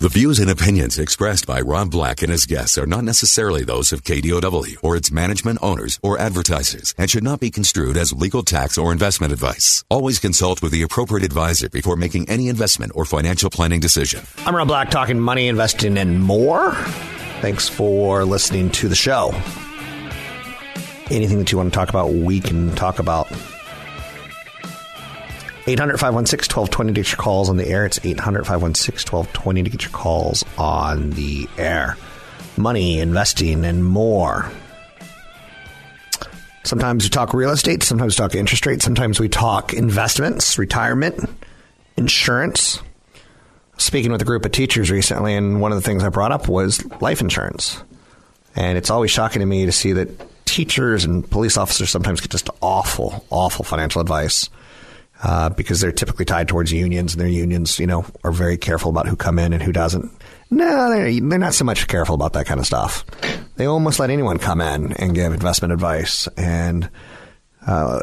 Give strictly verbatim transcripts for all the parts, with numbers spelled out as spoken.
The views and opinions expressed by Rob Black and his guests are not necessarily those of K D O W or its management, owners, or advertisers and should not be construed as legal, tax, or investment advice. Always consult with the appropriate advisor before making any investment or financial planning decision. I'm Rob Black, talking money, investing, and more. Thanks for listening to the show. Anything that you want to talk about, we can talk about. eight hundred, five one six, one two two zero to get your calls on the air. It's eight hundred, five one six, one two two zero to get your calls on the air. Money, investing, and more. Sometimes we talk real estate. Sometimes we talk interest rates. Sometimes we talk investments, retirement, insurance. Speaking with a group of teachers recently, and one of the things I brought up was life insurance. And it's always shocking to me to see that teachers and police officers sometimes get just awful, awful financial advice. Uh, because they're typically tied towards unions, and their unions, you know, are very careful about who come in and who doesn't. No, they're, they're not so much careful about that kind of stuff. They almost let anyone come in and give investment advice. And uh,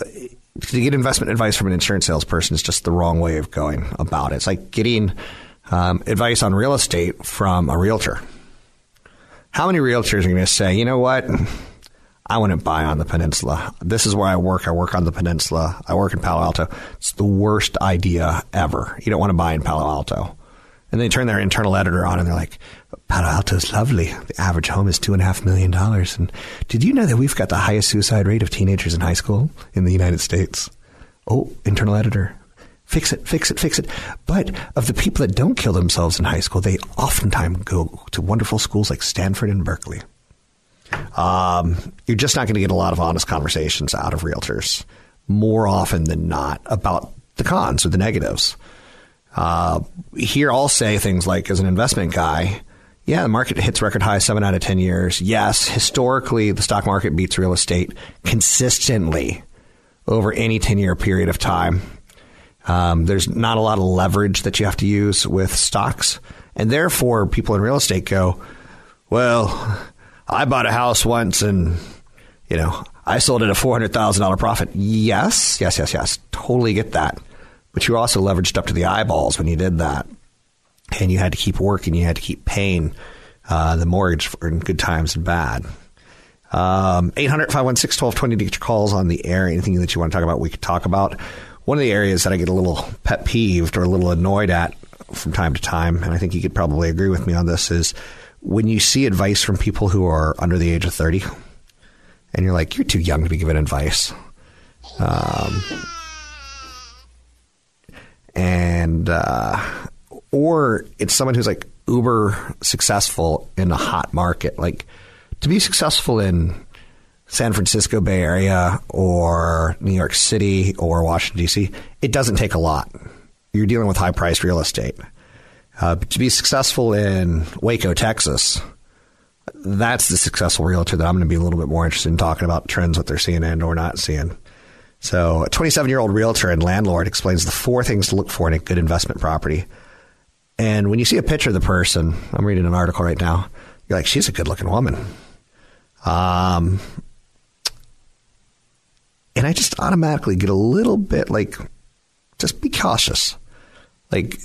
to get investment advice from an insurance salesperson is just the wrong way of going about it. It's like getting um, advice on real estate from a realtor. How many realtors are going to say, you know what? I want to buy on the peninsula. This is where I work. I work on the peninsula. I work in Palo Alto. It's the worst idea ever. You don't want to buy in Palo Alto. And they turn their internal editor on and they're like, Palo Alto's lovely. The average home is two and a half million dollars. And did you know that we've got the highest suicide rate of teenagers in high school in the United States? Oh, internal editor. Fix it, fix it, fix it. But of the people that don't kill themselves in high school, they oftentimes go to wonderful schools like Stanford and Berkeley. Um, you're just not going to get a lot of honest conversations out of realtors more often than not about the cons or the negatives. Uh, here I'll say things like, as an investment guy, yeah, the market hits record high seven out of ten years. Yes, historically, the stock market beats real estate consistently over any ten-year period of time. Um, there's not a lot of leverage that you have to use with stocks. And therefore, people in real estate go, well, I bought a house once and, you know, I sold at a four hundred thousand dollars profit. Yes, yes, yes, yes. Totally get that. But you were also leveraged up to the eyeballs when you did that. And you had to keep working. You had to keep paying uh, the mortgage for in good times and bad. Um, eight hundred, five one six, one two two zero to get your calls on the air. Anything that you want to talk about, we could talk about. One of the areas that I get a little pet peeved or a little annoyed at from time to time, and I think you could probably agree with me on this, is when you see advice from people who are under the age of thirty, and you're like, you're too young to be given advice. Um, and uh, or it's someone who's like uber successful in a hot market. Like, to be successful in San Francisco Bay Area or New York City or Washington, D C, it doesn't take a lot. You're dealing with high-priced real estate. Uh, to be successful in Waco, Texas, that's the successful realtor that I'm going to be a little bit more interested in talking about trends, what they're seeing and or not seeing. So a twenty-seven-year-old realtor and landlord explains the four things to look for in a good investment property. And when you see a picture of the person, I'm reading an article right now, you're like, she's a good-looking woman. Um, and I just automatically get a little bit like, just be cautious. Like,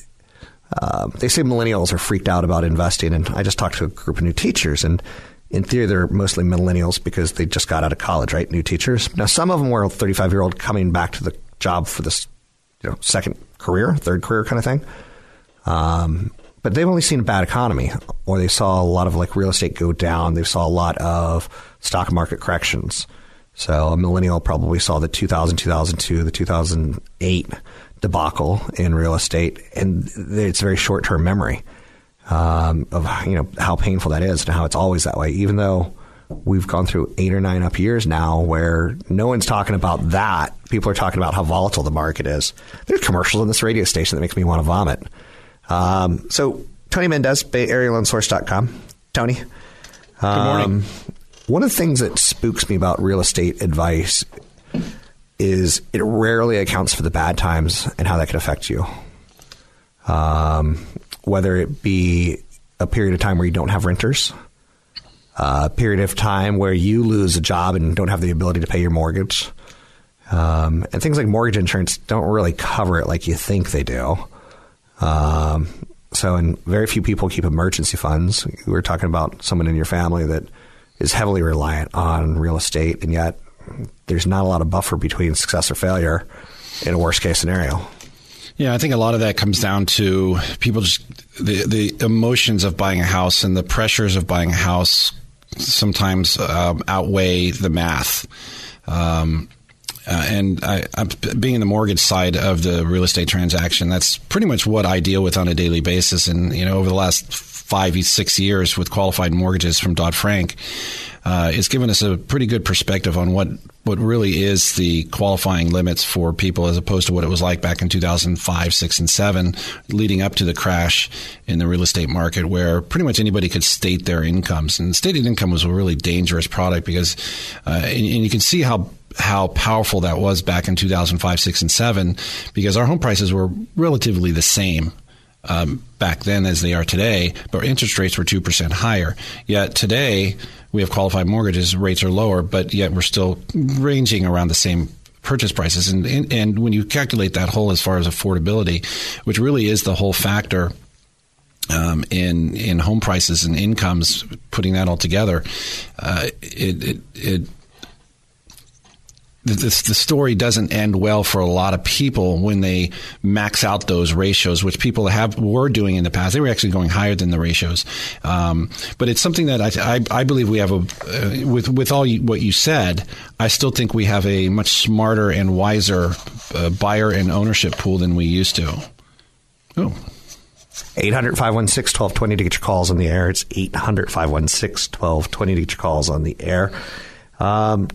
Uh, they say millennials are freaked out about investing, and I just talked to a group of new teachers, and in theory, they're mostly millennials because they just got out of college, right? New teachers. Now, some of them were thirty-five-year-old coming back to the job for this, you know, second career, third career kind of thing. Um, but they've only seen a bad economy, or they saw a lot of like real estate go down. They saw a lot of stock market corrections. So a millennial probably saw the two thousand, two thousand two, the two thousand eight debacle in real estate, and it's very short-term memory um, of, you know, how painful that is and how it's always that way, even though we've gone through eight or nine up years now where no one's talking about that. People are talking about how volatile the market is. There's commercials on this radio station that makes me want to vomit. Um, so Tony Mendez, Bay Area Loan Source dot com. Tony. Good morning. Um, one of the things that spooks me about real estate advice is it rarely accounts for the bad times and how that can affect you. Um, whether it be a period of time where you don't have renters, a period of time where you lose a job and don't have the ability to pay your mortgage. Um, and things like mortgage insurance don't really cover it like you think they do. Um, so, and very few people keep emergency funds. We were talking about someone in your family that is heavily reliant on real estate, and yet there's not a lot of buffer between success or failure in a worst-case scenario. Yeah, I think a lot of that comes down to people just the, the emotions of buying a house and the pressures of buying a house sometimes um, outweigh the math. Um Uh, and I, I'm being in the mortgage side of the real estate transaction, that's pretty much what I deal with on a daily basis. And, you know, over the last five, six years with qualified mortgages from Dodd-Frank, uh, it's given us a pretty good perspective on what, what really is the qualifying limits for people as opposed to what it was like back in two thousand five, six, and seven, leading up to the crash in the real estate market where pretty much anybody could state their incomes. And stated income was a really dangerous product because uh, and, and you can see how how powerful that was back in two thousand five, six, and seven, because our home prices were relatively the same um, back then as they are today, but interest rates were two percent higher. Yet today, we have qualified mortgages, rates are lower, but yet we're still ranging around the same purchase prices. And, and, and when you calculate that whole as far as affordability, which really is the whole factor um, in in home prices and incomes, putting that all together, uh, it it, it The, the story doesn't end well for a lot of people when they max out those ratios, which people have were doing in the past. They were actually going higher than the ratios. Um, but it's something that I, I, I believe we have a uh, with with all you, what you said. I still think we have a much smarter and wiser uh, buyer and ownership pool than we used to. Oh. eight hundred, five one six, one two two zero to get your calls on the air. It's eight hundred, five one six, one two two zero to get your calls on the air. Um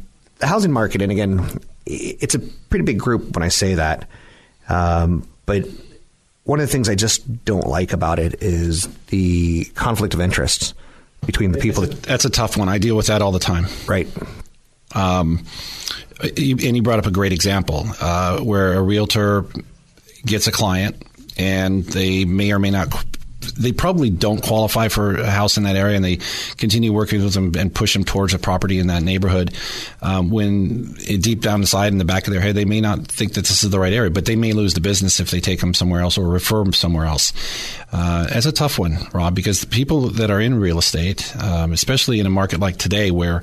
The housing market, and again, it's a pretty big group when I say that, um, but one of the things I just don't like about it is the conflict of interest between the people. That, that's a tough one. I deal with that all the time. Right. Um, and you brought up a great example uh, where a realtor gets a client and they may or may not – they probably don't qualify for a house in that area, and they continue working with them and push them towards a property in that neighborhood. Um, when deep down inside in the back of their head, they may not think that this is the right area, but they may lose the business if they take them somewhere else or refer them somewhere else. Uh, that's a tough one, Rob, because the people that are in real estate, um, especially in a market like today where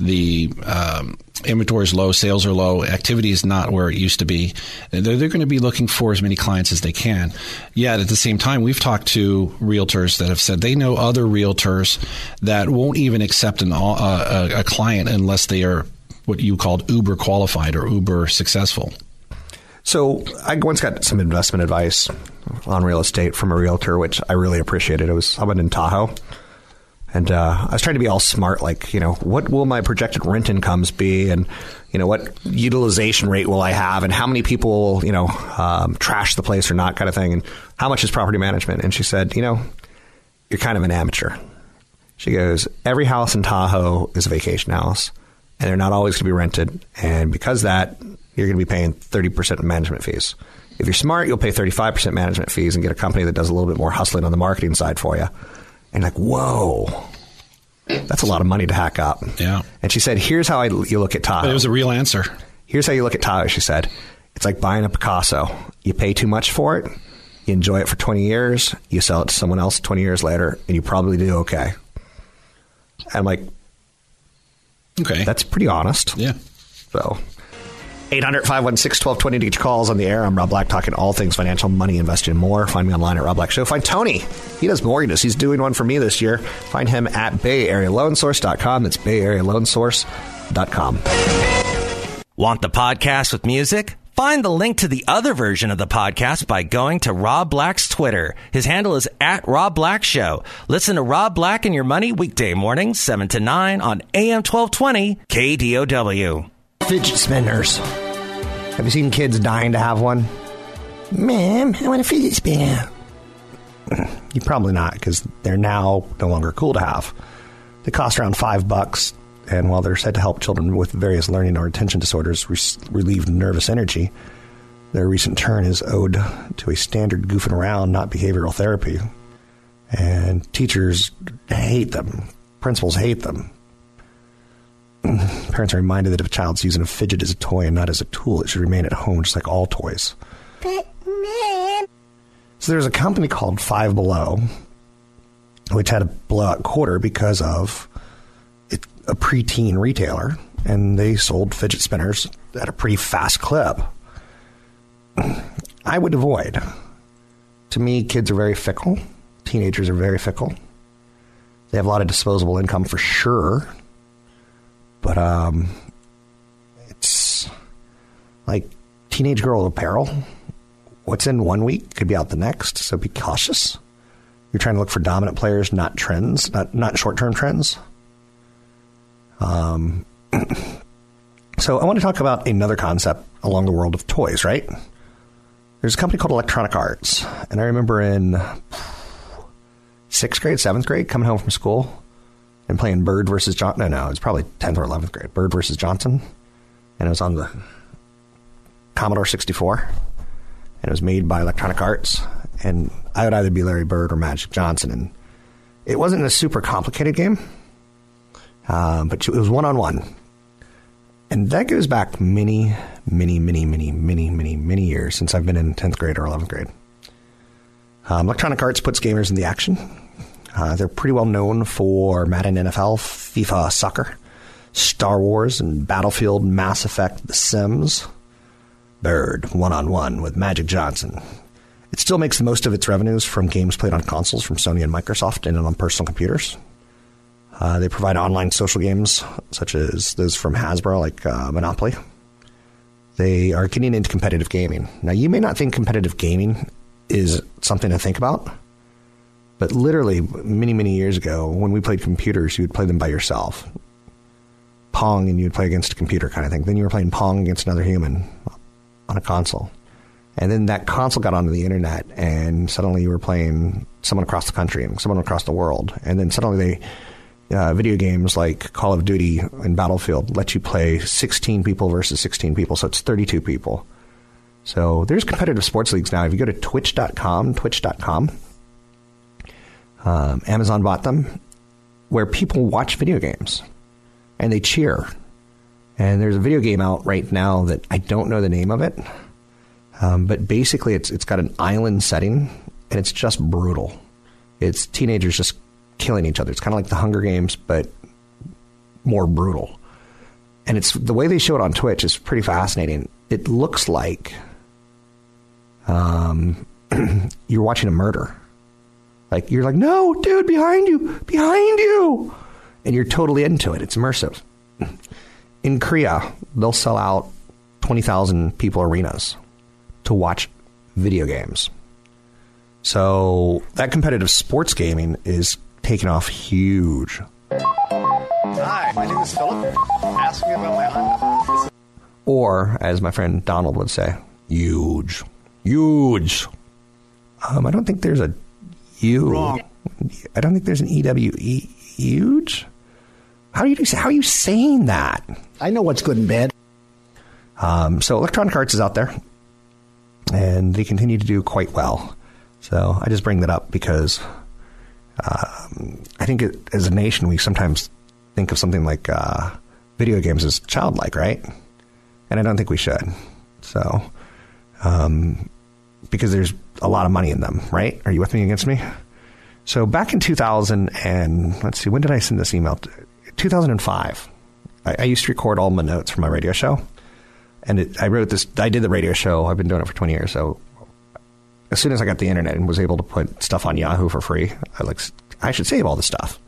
the um, inventory is low, sales are low, activity is not where it used to be. They're, they're going to be looking for as many clients as they can. Yet at the same time, we've talked to realtors that have said they know other realtors that won't even accept an, uh, a, a client unless they are what you called uber qualified or uber successful. So I once got some investment advice on real estate from a realtor, which I really appreciated. It was someone in Tahoe. And uh, I was trying to be all smart, like, you know, what will my projected rent incomes be? And, you know, what utilization rate will I have? And how many people, you know, um, trash the place or not kind of thing? And how much is property management? And she said, you know, you're kind of an amateur. She goes, every house in Tahoe is a vacation house, and they're not always going to be rented. And because of that, you're going to be paying thirty percent management fees. If you're smart, you'll pay thirty-five percent management fees and get a company that does a little bit more hustling on the marketing side for you. And like, whoa, that's a lot of money to hack up. Yeah. And she said, here's how I, you look at Tahoe. But it was a real answer. Here's how you look at Tahoe, she said. It's like buying a Picasso. You pay too much for it. You enjoy it for twenty years. You sell it to someone else twenty years later, and you probably do okay. And I'm like, okay, that's pretty honest. Yeah. So eight hundred, five one six, one two two zero to get your calls on the air. I'm Rob Black, talking all things financial, money, investing, and more. Find me online at Rob Black Show. Find Tony. He does mortgages. He's doing one for me this year. Find him at Bay Area Loan Source dot com. That's Bay Area Loan Source dot com. Want the podcast with music? Find the link to the other version of the podcast by going to Rob Black's Twitter. His handle is at Rob Black Show. Listen to Rob Black and Your Money weekday mornings, seven to nine on A M twelve twenty K D O W. Fidget spinners. Have you seen kids dying to have one? Ma'am, I want a fidget spinner. You're probably not, because they're now no longer cool to have. They cost around five bucks, and while they're said to help children with various learning or attention disorders re- relieve nervous energy, their recent turn is owed to a standard goofing around, not behavioral therapy. And teachers hate them. Principals hate them. Parents are reminded that if a child's using a fidget as a toy and not as a tool, it should remain at home, just like all toys. But man. So there's a company called Five Below, which had a blowout quarter because of it, a preteen retailer, and they sold fidget spinners at a pretty fast clip. I would avoid. To me, kids are very fickle. Teenagers are very fickle. They have a lot of disposable income for sure. But um, it's like teenage girl apparel. What's in one week could be out the next, so be cautious. You're trying to look for dominant players, not trends, not, not short-term trends. Um, so I want to talk about another concept along the world of toys, right? There's a company called Electronic Arts, and I remember in sixth grade, seventh grade, coming home from school, and playing Bird versus. Johnson. No, no, it was probably tenth or eleventh grade. Bird versus. Johnson. And it was on the Commodore sixty-four. And it was made by Electronic Arts. And I would either be Larry Bird or Magic Johnson. And it wasn't a super complicated game. Uh, but it was one-on-one. And that goes back many, many, many, many, many, many, many years since I've been in tenth grade or eleventh grade. Um, Electronic Arts puts gamers in the action. Uh, they're pretty well known for Madden N F L, FIFA soccer, Star Wars, and Battlefield, Mass Effect, The Sims, Bird, one-on-one with Magic Johnson. It still makes the most of its revenues from games played on consoles from Sony and Microsoft and on personal computers. Uh, they provide online social games, such as those from Hasbro, like uh, Monopoly. They are getting into competitive gaming. Now, you may not think competitive gaming is something to think about. But literally, many, many years ago, when we played computers, you would play them by yourself. Pong, and you would play against a computer kind of thing. Then you were playing Pong against another human on a console. And then that console got onto the internet, and suddenly you were playing someone across the country and someone across the world. And then suddenly they, uh, video games like Call of Duty and Battlefield let you play sixteen people versus sixteen people, so it's thirty-two people. So there's competitive sports leagues now. If you go to twitch dot com, twitch dot com, Um, Amazon bought them, where people watch video games and they cheer. And there's a video game out right now that I don't know the name of it. Um, but basically it's it's got an island setting, and it's just brutal. It's teenagers just killing each other. It's kind of like the Hunger Games, but more brutal. And it's the way they show it on Twitch is pretty fascinating. It looks like um, you're watching a murder. Like, you're like, no, dude, behind you, behind you. And you're totally into it. It's immersive. In Korea, they'll sell out twenty thousand people arenas to watch video games. So that competitive sports gaming is taking off huge. Hi, my name is Philip. Ask me about my Honda. Or, as my friend Donald would say, huge. Huge. Um, I don't think there's a... You, I don't think there's an E W E huge. How do you do, how are you saying that? I know what's good and bad. Um, so Electronic Arts is out there, and they continue to do quite well. So I just bring that up because um, I think it, as a nation we sometimes think of something like uh, video games as childlike, right? And I don't think we should. So um, because there's a lot of money in them, right? Are you with me against me? So back in two thousand and let's see, when did I send this email? two thousand five. I, I used to record all my notes for my radio show. And it, I wrote this, I did the radio show. I've been doing it for twenty years. So as soon as I got the internet and was able to put stuff on Yahoo for free, I like, I should save all this stuff.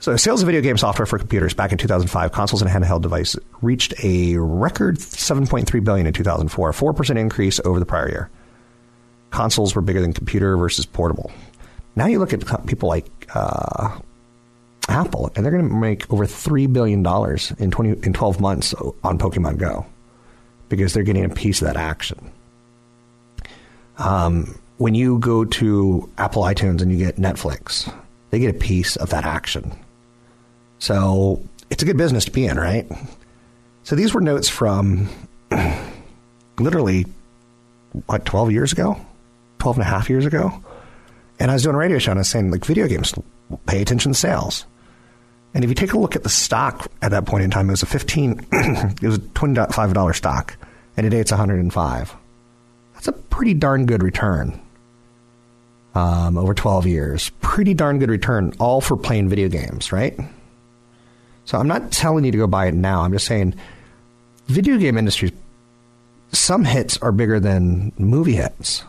So sales of video game software for computers back in two thousand five, consoles and handheld devices reached a record seven point three billion dollars in two thousand four, a four percent increase over the prior year. Consoles were bigger than computer versus portable. Now you look at people like uh, Apple, and they're going to make over three billion dollars in twenty in twelve months on Pokemon Go because they're getting a piece of that action. Um, when you go to Apple iTunes and you get Netflix, they get a piece of that action. So it's a good business to be in, right? So these were notes from literally, what, twelve years ago? twelve and a half years ago? And I was doing a radio show and I was saying, like, video games, pay attention to sales. And if you take a look at the stock at that point in time, it was a fifteen, it was a twenty-five dollar stock, and today it's one hundred five. That's a pretty darn good return um, over twelve years. Pretty darn good return, all for playing video games, right? So I'm not telling you to go buy it now. I'm just saying video game industry, some hits are bigger than movie hits.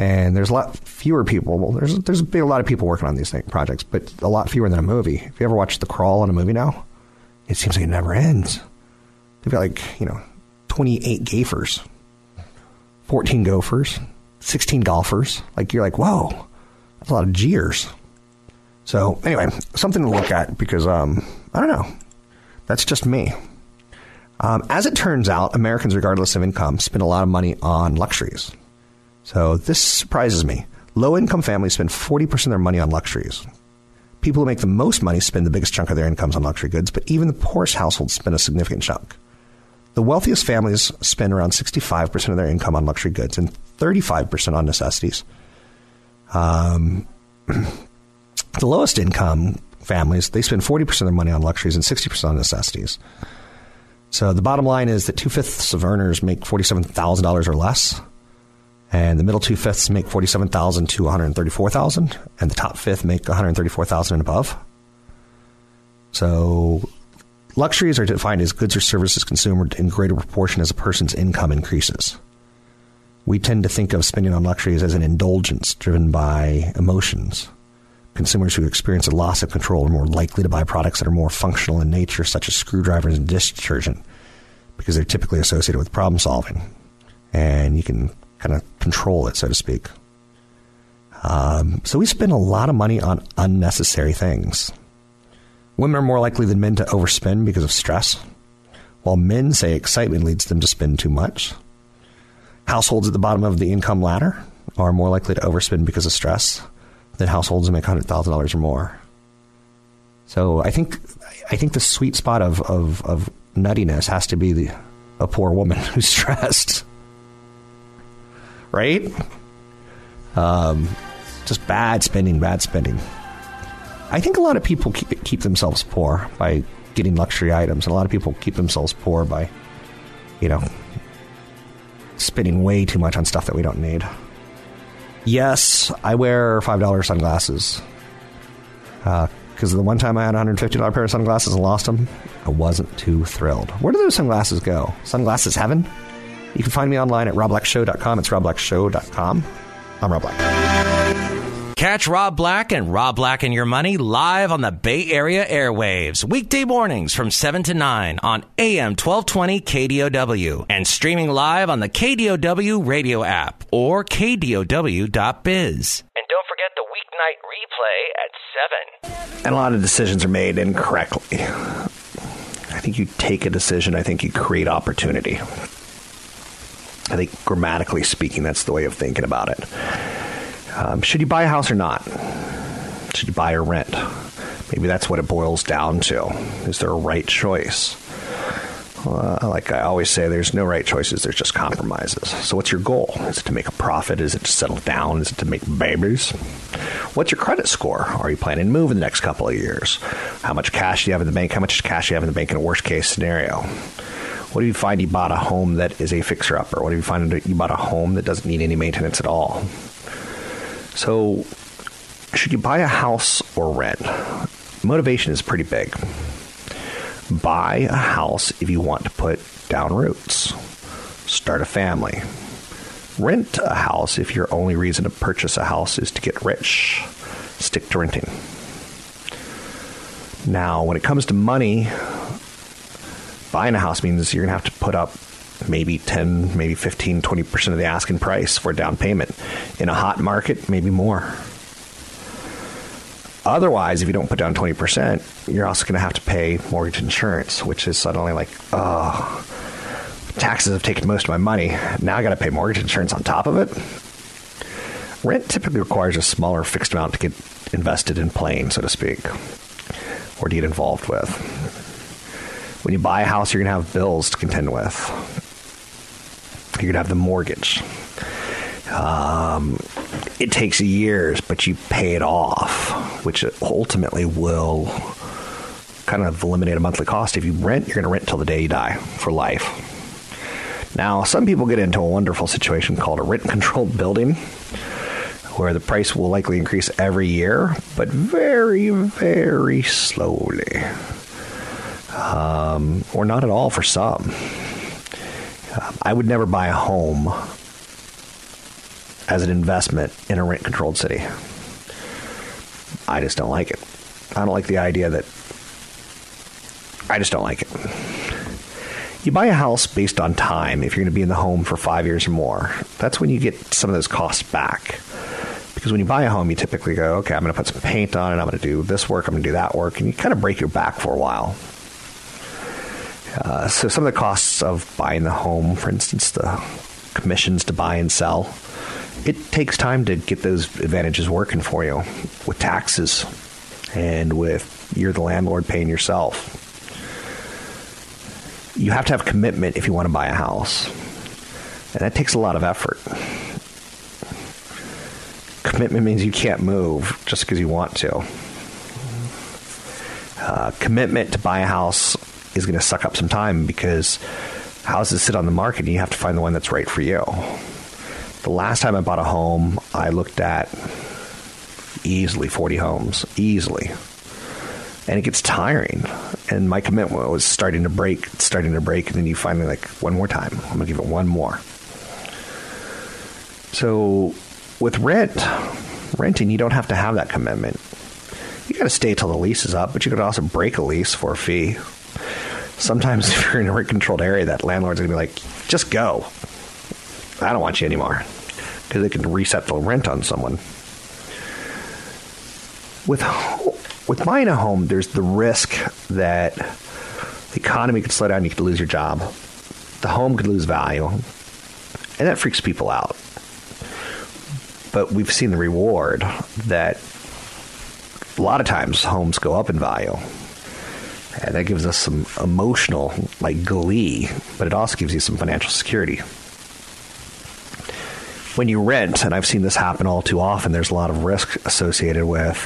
And there's a lot fewer people. Well, there's there's been a lot of people working on these things, projects, but a lot fewer than a movie. If you ever watched The Crawl on a movie now, it seems like it never ends. They've got like, you know, twenty-eight gaffers, fourteen gophers, sixteen golfers. Like, you're like, whoa, that's a lot of jeers. So anyway, something to look at because, um, I don't know, that's just me. Um, as it turns out, Americans, regardless of income, spend a lot of money on luxuries. So this surprises me. Low-income families spend forty percent of their money on luxuries. People who make the most money spend the biggest chunk of their incomes on luxury goods, but even the poorest households spend a significant chunk. The wealthiest families spend around sixty-five percent of their income on luxury goods and thirty-five percent on necessities. Um, the lowest income families, they spend forty percent of their money on luxuries and sixty percent on necessities. So the bottom line is that two-fifths of earners make forty-seven thousand dollars or less. And the middle two fifths make forty-seven thousand to one hundred thirty-four thousand, and the top fifth make one hundred thirty-four thousand and above. So, luxuries are defined as goods or services consumed in greater proportion as a person's income increases. We tend to think of spending on luxuries as an indulgence driven by emotions. Consumers who experience a loss of control are more likely to buy products that are more functional in nature, such as screwdrivers and dish detergent, because they're typically associated with problem solving, and you can kind of control it, so to speak. Um, so we spend a lot of money on unnecessary things. Women are more likely than men to overspend because of stress, while men say excitement leads them to spend too much. Households at the bottom of the income ladder are more likely to overspend because of stress than households that make one hundred thousand dollars or more. So I think I think the sweet spot of, of, of nuttiness has to be the, a poor woman who's stressed. Right? Um, just bad spending, bad spending. I think a lot of people keep, keep themselves poor by getting luxury items. And a lot of people keep themselves poor by, you know, spending way too much on stuff that we don't need. Yes, I wear five dollar sunglasses. Because uh, the one time I had a one hundred fifty dollar pair of sunglasses and lost them, I wasn't too thrilled. Where do those sunglasses go? Sunglasses heaven? You can find me online at rob black show dot com. It's rob black show dot com. I'm Rob Black. Catch Rob Black and Rob Black and Your Money live on the Bay Area airwaves, weekday mornings from seven to nine on A M twelve twenty K D O W and streaming live on the K D O W radio app or K D O W dot biz. And don't forget the weeknight replay at seven. And a lot of decisions are made incorrectly. I think you take a decision. I think you create opportunity. I think grammatically speaking, that's the way of thinking about it. Um, should you buy a house or not? Should you buy or rent? Maybe that's what it boils down to. Is there a right choice? Uh, like I always say, there's no right choices. There's just compromises. So what's your goal? Is it to make a profit? Is it to settle down? Is it to make babies? What's your credit score? Are you planning to move in the next couple of years? How much cash do you have in the bank? How much cash do you have in the bank in a worst case scenario? What if you find you bought a home that is a fixer-upper? What if you find that you bought a home that doesn't need any maintenance at all? So should you buy a house or rent? Motivation is pretty big. Buy a house if you want to put down roots. Start a family. Rent a house if your only reason to purchase a house is to get rich. Stick to renting. Now, when it comes to money, buying a house means you're going to have to put up maybe ten, maybe fifteen, twenty percent of the asking price for down payment. In a hot market, maybe more. Otherwise, if you don't put down twenty percent, you're also going to have to pay mortgage insurance, which is suddenly like, oh, taxes have taken most of my money. Now I got to pay mortgage insurance on top of it. Rent typically requires a smaller fixed amount to get invested in playing, so to speak, or to get involved with. When you buy a house, you're going to have bills to contend with. You're going to have the mortgage. Um, it takes years, but you pay it off, which ultimately will kind of eliminate a monthly cost. If you rent, you're going to rent until the day you die for life. Now, some people get into a wonderful situation called a rent-controlled building, where the price will likely increase every year, but very, very slowly. Um, or not at all for some. Um, I would never buy a home as an investment in a rent-controlled city. I just don't like it. I don't like the idea that... I just don't like it. You buy a house based on time if you're going to be in the home for five years or more. That's when you get some of those costs back. Because when you buy a home, you typically go, okay, I'm going to put some paint on it. I'm going to do this work. I'm going to do that work. And you kind of break your back for a while. Uh, so some of the costs of buying the home, for instance, the commissions to buy and sell, it takes time to get those advantages working for you with taxes and with you're the landlord paying yourself. You have to have commitment if you want to buy a house. And that takes a lot of effort. Commitment means you can't move just because you want to. Uh, commitment to buy a house is going to suck up some time because houses sit on the market and you have to find the one that's right for you. The last time I bought a home, I looked at easily forty homes, easily. And it gets tiring. And my commitment was starting to break, starting to break. And then you finally like, one more time. I'm going to give it one more. So with rent, renting, you don't have to have that commitment. You got to stay till the lease is up, but you could also break a lease for a fee. Sometimes if you're in a rent-controlled area, that landlord's going to be like, just go. I don't want you anymore. Because they can reset the rent on someone. With With buying a home, there's the risk that the economy could slow down, you could lose your job. The home could lose value. And that freaks people out. But we've seen the reward that a lot of times homes go up in value. And that gives us some emotional, like, glee, but it also gives you some financial security. When you rent, and I've seen this happen all too often, there's a lot of risk associated with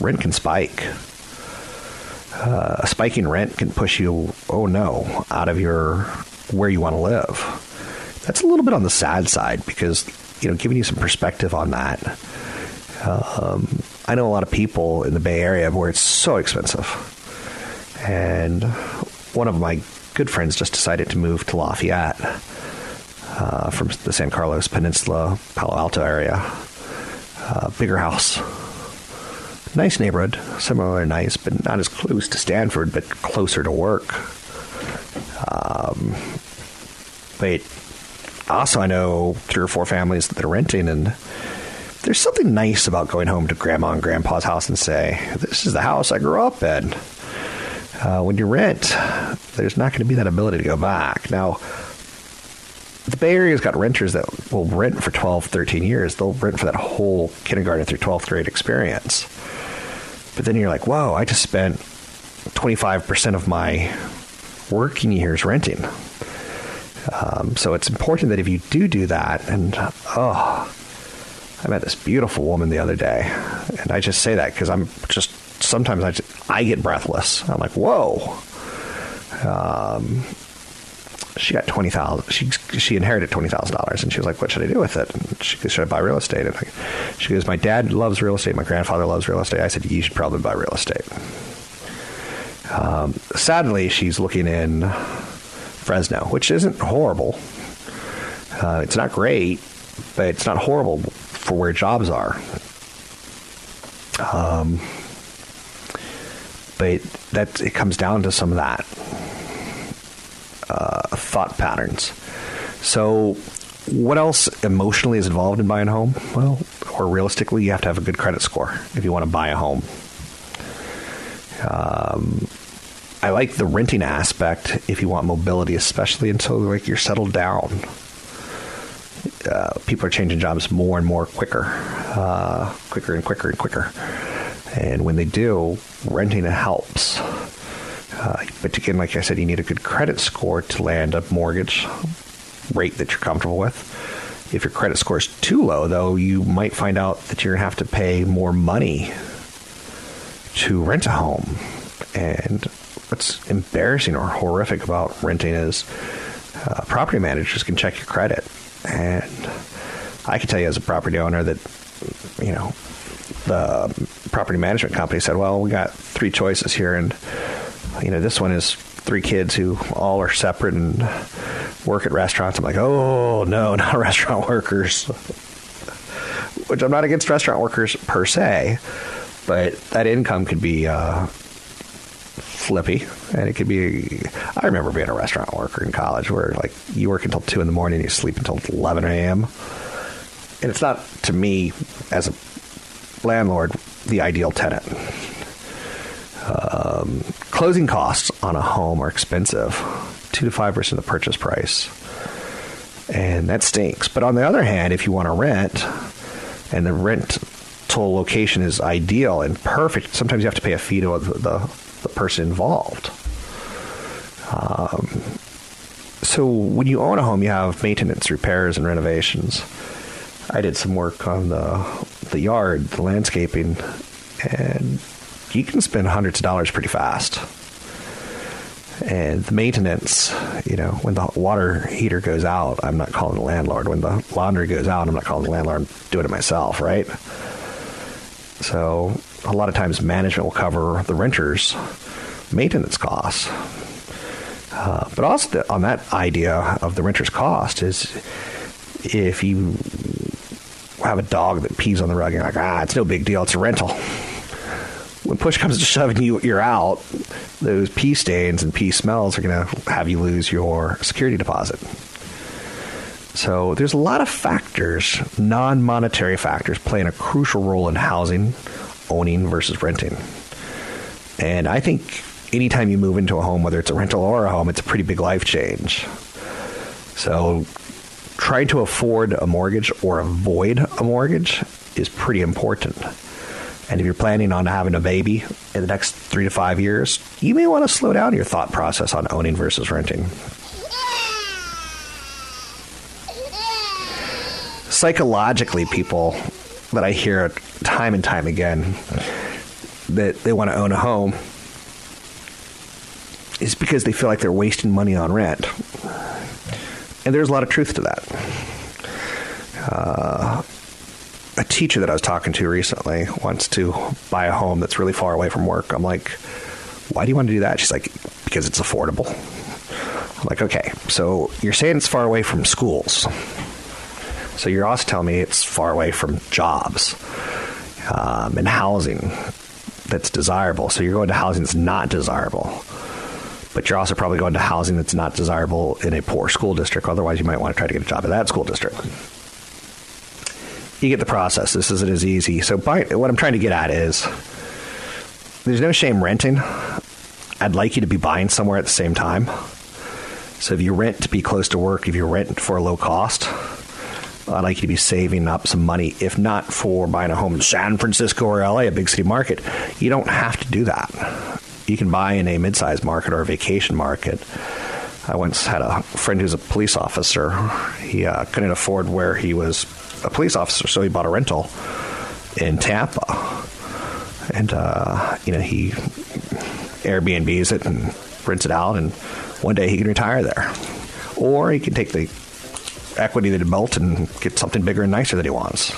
rent can spike. Uh, a spiking rent can push you, oh no, out of your where you want to live. That's a little bit on the sad side because, you know, giving you some perspective on that. Um, I know a lot of people in the Bay Area where it's so expensive. And one of my good friends just decided to move to Lafayette uh, from the San Carlos Peninsula, Palo Alto area. Uh, bigger house. Nice neighborhood, similar nice, but not as close to Stanford, but closer to work. Um, but also I know three or four families that are renting, and there's something nice about going home to grandma and grandpa's house and say, this is the house I grew up in. Uh, when you rent, there's not going to be that ability to go back. Now, the Bay Area's got renters that will rent for twelve, thirteen years. They'll rent for that whole kindergarten through twelfth grade experience. But then you're like, whoa, I just spent twenty-five percent of my working years renting. Um, so it's important that if you do do that, and oh, I met this beautiful woman the other day. And I just say that because I'm just, sometimes I, just, I get breathless. I'm like, whoa. Um, she got twenty thousand dollars. She, she inherited twenty thousand dollars. And she was like, what should I do with it? And she goes, should I buy real estate? And I, she goes, my dad loves real estate. My grandfather loves real estate. I said, you should probably buy real estate. Um, sadly, she's looking in Fresno, which isn't horrible. Uh, it's not great, but it's not horrible for where jobs are. Um, but that it comes down to some of that. Uh, thought patterns. So what else emotionally is involved in buying a home? Well, or realistically, you have to have a good credit score if you want to buy a home. Um, I like the renting aspect if you want mobility, especially until like you're settled down. uh, people are changing jobs more and more quicker, uh, quicker and quicker and quicker. And when they do, renting it helps. Uh, but again, like I said, you need a good credit score to land a mortgage rate that you're comfortable with. If your credit score is too low, though, you might find out that you're going to have to pay more money to rent a home. And what's embarrassing or horrific about renting is uh, property managers can check your credit. And I can tell you as a property owner that, you know, the property management company said, well, we got three choices here. And, you know, this one is three kids who all are separate and work at restaurants. I'm like, oh, no, not restaurant workers, which I'm not against restaurant workers per se, but that income could be uh, flippy. And it could be, I remember being a restaurant worker in college where, like, you work until two in the morning, you sleep until eleven a.m. And it's not, to me, as a landlord, the ideal tenant. Um, closing costs on a home are expensive, two to five percent of the purchase price. And that stinks. But on the other hand, if you want to rent and the rental location is ideal and perfect, sometimes you have to pay a fee to the, the, the person involved. Um, so when you own a home, you have maintenance, repairs, and renovations. I did some work on the, the yard, the landscaping, and you can spend hundreds of dollars pretty fast. And the maintenance, you know, when the water heater goes out, I'm not calling the landlord. When the laundry goes out, I'm not calling the landlord. I'm doing it myself, right? So a lot of times management will cover the renter's maintenance costs. Uh, but also the, on that idea of the renter's cost is if you have a dog that pees on the rug, you're like, ah, it's no big deal. It's a rental. When push comes to shove and you, you're out, those pee stains and pee smells are going to have you lose your security deposit. So there's a lot of factors, non-monetary factors, playing a crucial role in housing, owning versus renting. And I think anytime you move into a home, whether it's a rental or a home, it's a pretty big life change. So trying to afford a mortgage or avoid a mortgage is pretty important. And if you're planning on having a baby in the next three to five years, you may want to slow down your thought process on owning versus renting. Psychologically, people that I hear time and time again that they want to own a home is because they feel like they're wasting money on rent. And there's a lot of truth to that. Uh... A teacher that I was talking to recently wants to buy a home that's really far away from work. I'm like, why do you want to do that? She's like, because it's affordable. I'm like, okay, so you're saying it's far away from schools. So you're also telling me it's far away from jobs um, and housing that's desirable. So you're going to housing that's not desirable. But you're also probably going to housing that's not desirable in a poor school district. Otherwise, you might want to try to get a job at that school district. You get the process. This isn't as easy. So by, what I'm trying to get at is there's no shame renting. I'd like you to be buying somewhere at the same time. So if you rent to be close to work, if you rent for a low cost, I'd like you to be saving up some money. If not for buying a home in San Francisco or L A, a big city market, you don't have to do that. You can buy in a mid-sized market or a vacation market. I once had a friend who's a police officer. He uh, couldn't afford where he was a police officer, so he bought a rental in Tampa. And, uh, you know, he Airbnbs it and rents it out, and one day he can retire there. Or he can take the equity that he built and get something bigger and nicer that he wants.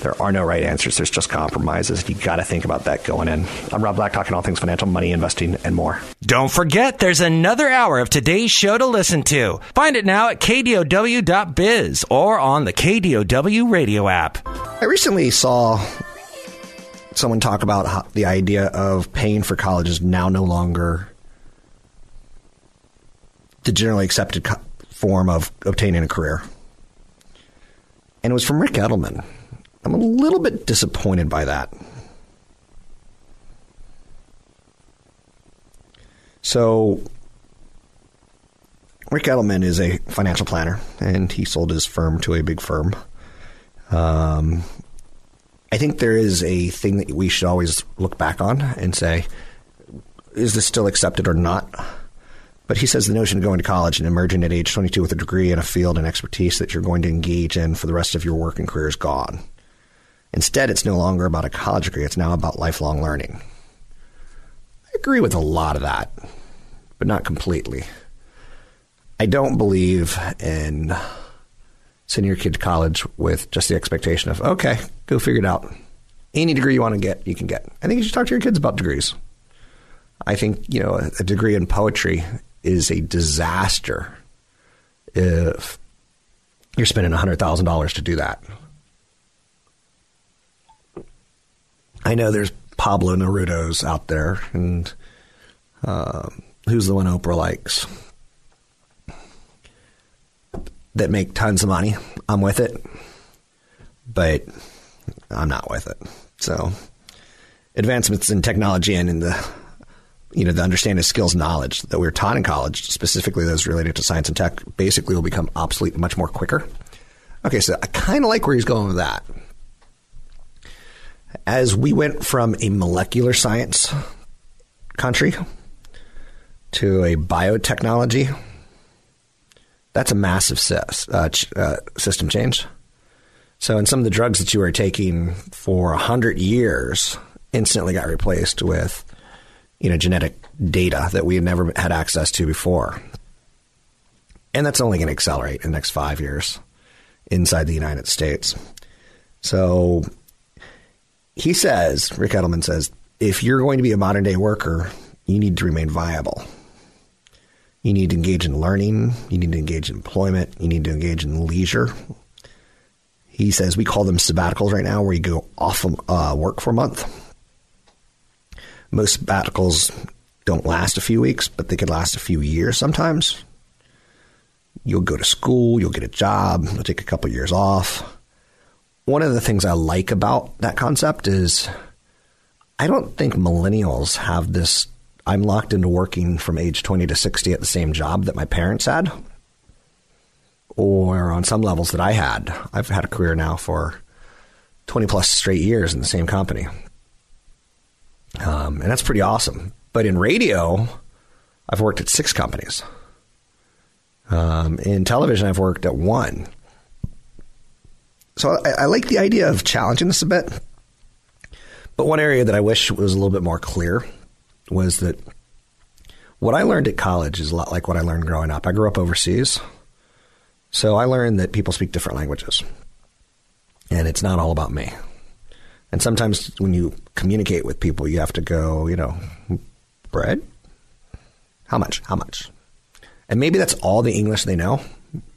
There are no right answers. There's just compromises. You got to think about that going in. I'm Rob Black, talking all things financial, money, investing, and more. Don't forget, there's another hour of today's show to listen to. Find it now at K D O W dot biz or on the K D O W radio app. I recently saw someone talk about how the idea of paying for college is now no longer the generally accepted co- form of obtaining a career. And it was from Rick Edelman. I'm a little bit disappointed by that. So Rick Edelman is a financial planner, and he sold his firm to a big firm. Um, I think there is a thing that we should always look back on and say, is this still accepted or not? But he says the notion of going to college and emerging at age twenty-two with a degree and a field and expertise that you're going to engage in for the rest of your working career is gone. Instead, it's no longer about a college degree. It's now about lifelong learning. I agree with a lot of that, but not completely. I don't believe in sending your kid to college with just the expectation of, okay, go figure it out. Any degree you want to get, you can get. I think you should talk to your kids about degrees. I think, you know, a, a degree in poetry is a disaster if you're spending one hundred thousand dollars to do that. I know there's Pablo Neruda's out there, and uh, who's the one Oprah likes that make tons of money. I'm with it, but I'm not with it. So advancements in technology and in the, you know, the understanding of skills, knowledge that we're taught in college, specifically those related to science and tech, basically will become obsolete much more quicker. Okay, so I kind of like where he's going with that. As we went from a molecular science country to a biotechnology, that's a massive system change. So in some of the drugs that you were taking for one hundred years instantly got replaced with, you know, genetic data that we had never had access to before. And that's only going to accelerate in the next five years inside the United States. So he says, Rick Edelman says, if you're going to be a modern day worker, you need to remain viable. You need to engage in learning. You need to engage in employment. You need to engage in leisure. He says we call them sabbaticals right now, where you go off of uh, work for a month. Most sabbaticals don't last a few weeks, but they could last a few years sometimes. You'll go to school. You'll get a job. You'll take a couple years off. One of the things I like about that concept is I don't think millennials have this, I'm locked into working from age twenty to sixty at the same job that my parents had, or on some levels that I had. I've had a career now for twenty plus straight years in the same company. Um, and that's pretty awesome. But in radio, I've worked at six companies. Um, in television, I've worked at one. So I, I like the idea of challenging this a bit. But one area that I wish was a little bit more clear was that what I learned at college is a lot like what I learned growing up. I grew up overseas, so I learned that people speak different languages, and it's not all about me. And sometimes when you communicate with people, you have to go, you know, bread? How much? How much? And maybe that's all the English they know,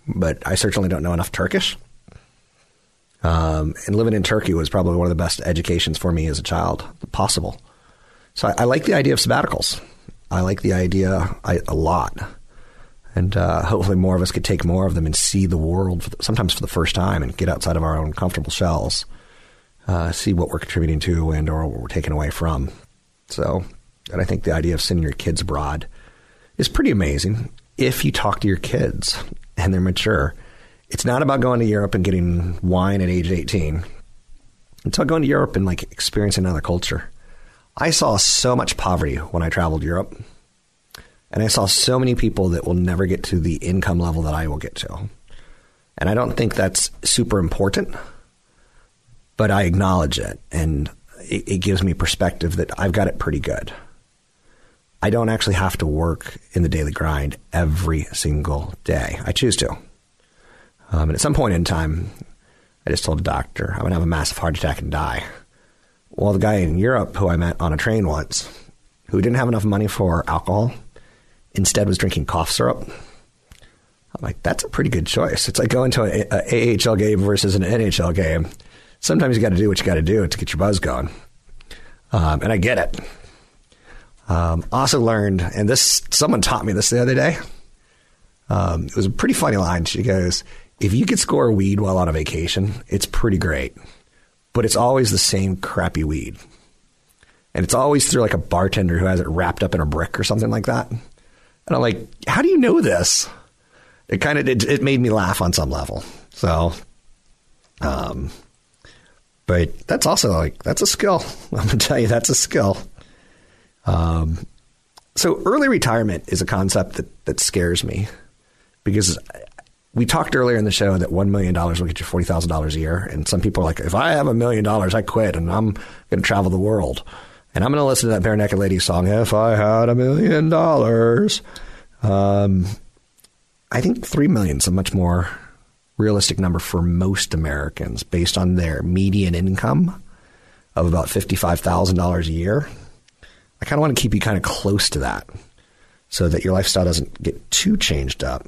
but I certainly don't know enough Turkish. Um, and living in Turkey was probably one of the best educations for me as a child possible. So I, I like the idea of sabbaticals. I like the idea I, a lot. And uh, hopefully more of us could take more of them and see the world, for the, sometimes for the first time, and get outside of our own comfortable shells, uh, see what we're contributing to and or what we're taking away from. So, and I think the idea of sending your kids abroad is pretty amazing if you talk to your kids and they're mature. It's not about going to Europe and getting wine at age eighteen. It's about going to Europe and like experiencing another culture. I saw so much poverty when I traveled Europe, and I saw so many people that will never get to the income level that I will get to. And I don't think that's super important, but I acknowledge it, and it, it gives me perspective that I've got it pretty good. I don't actually have to work in the daily grind every single day. I choose to. Um, and at some point in time, I just told the doctor, I'm going to have a massive heart attack and die. Well, the guy in Europe who I met on a train once, who didn't have enough money for alcohol, instead was drinking cough syrup. I'm like, that's a pretty good choice. It's like going to an A H L game versus an N H L game. Sometimes you got to do what you got to do to get your buzz going. Um, and I get it. Um, also learned, and this someone taught me this the other day. Um, it was a pretty funny line. She goes, if you could score weed while on a vacation, it's pretty great. But it's always the same crappy weed. And it's always through like a bartender who has it wrapped up in a brick or something like that. And I'm like, how do you know this? it kind of it, it made me laugh on some level. So, um, but that's also like that's a skill. I'm gonna tell you that's a skill. Um, so early retirement is a concept that that scares me because we talked earlier in the show that one million dollars will get you forty thousand dollars a year, and some people are like, if I have a million dollars, I quit and I'm gonna travel the world. And I'm going to listen to that Bare Naked Ladies song, If I Had a Million Dollars. Um, I think three million is a much more realistic number for most Americans based on their median income of about fifty-five thousand dollars a year. I kind of want to keep you kind of close to that so that your lifestyle doesn't get too changed up.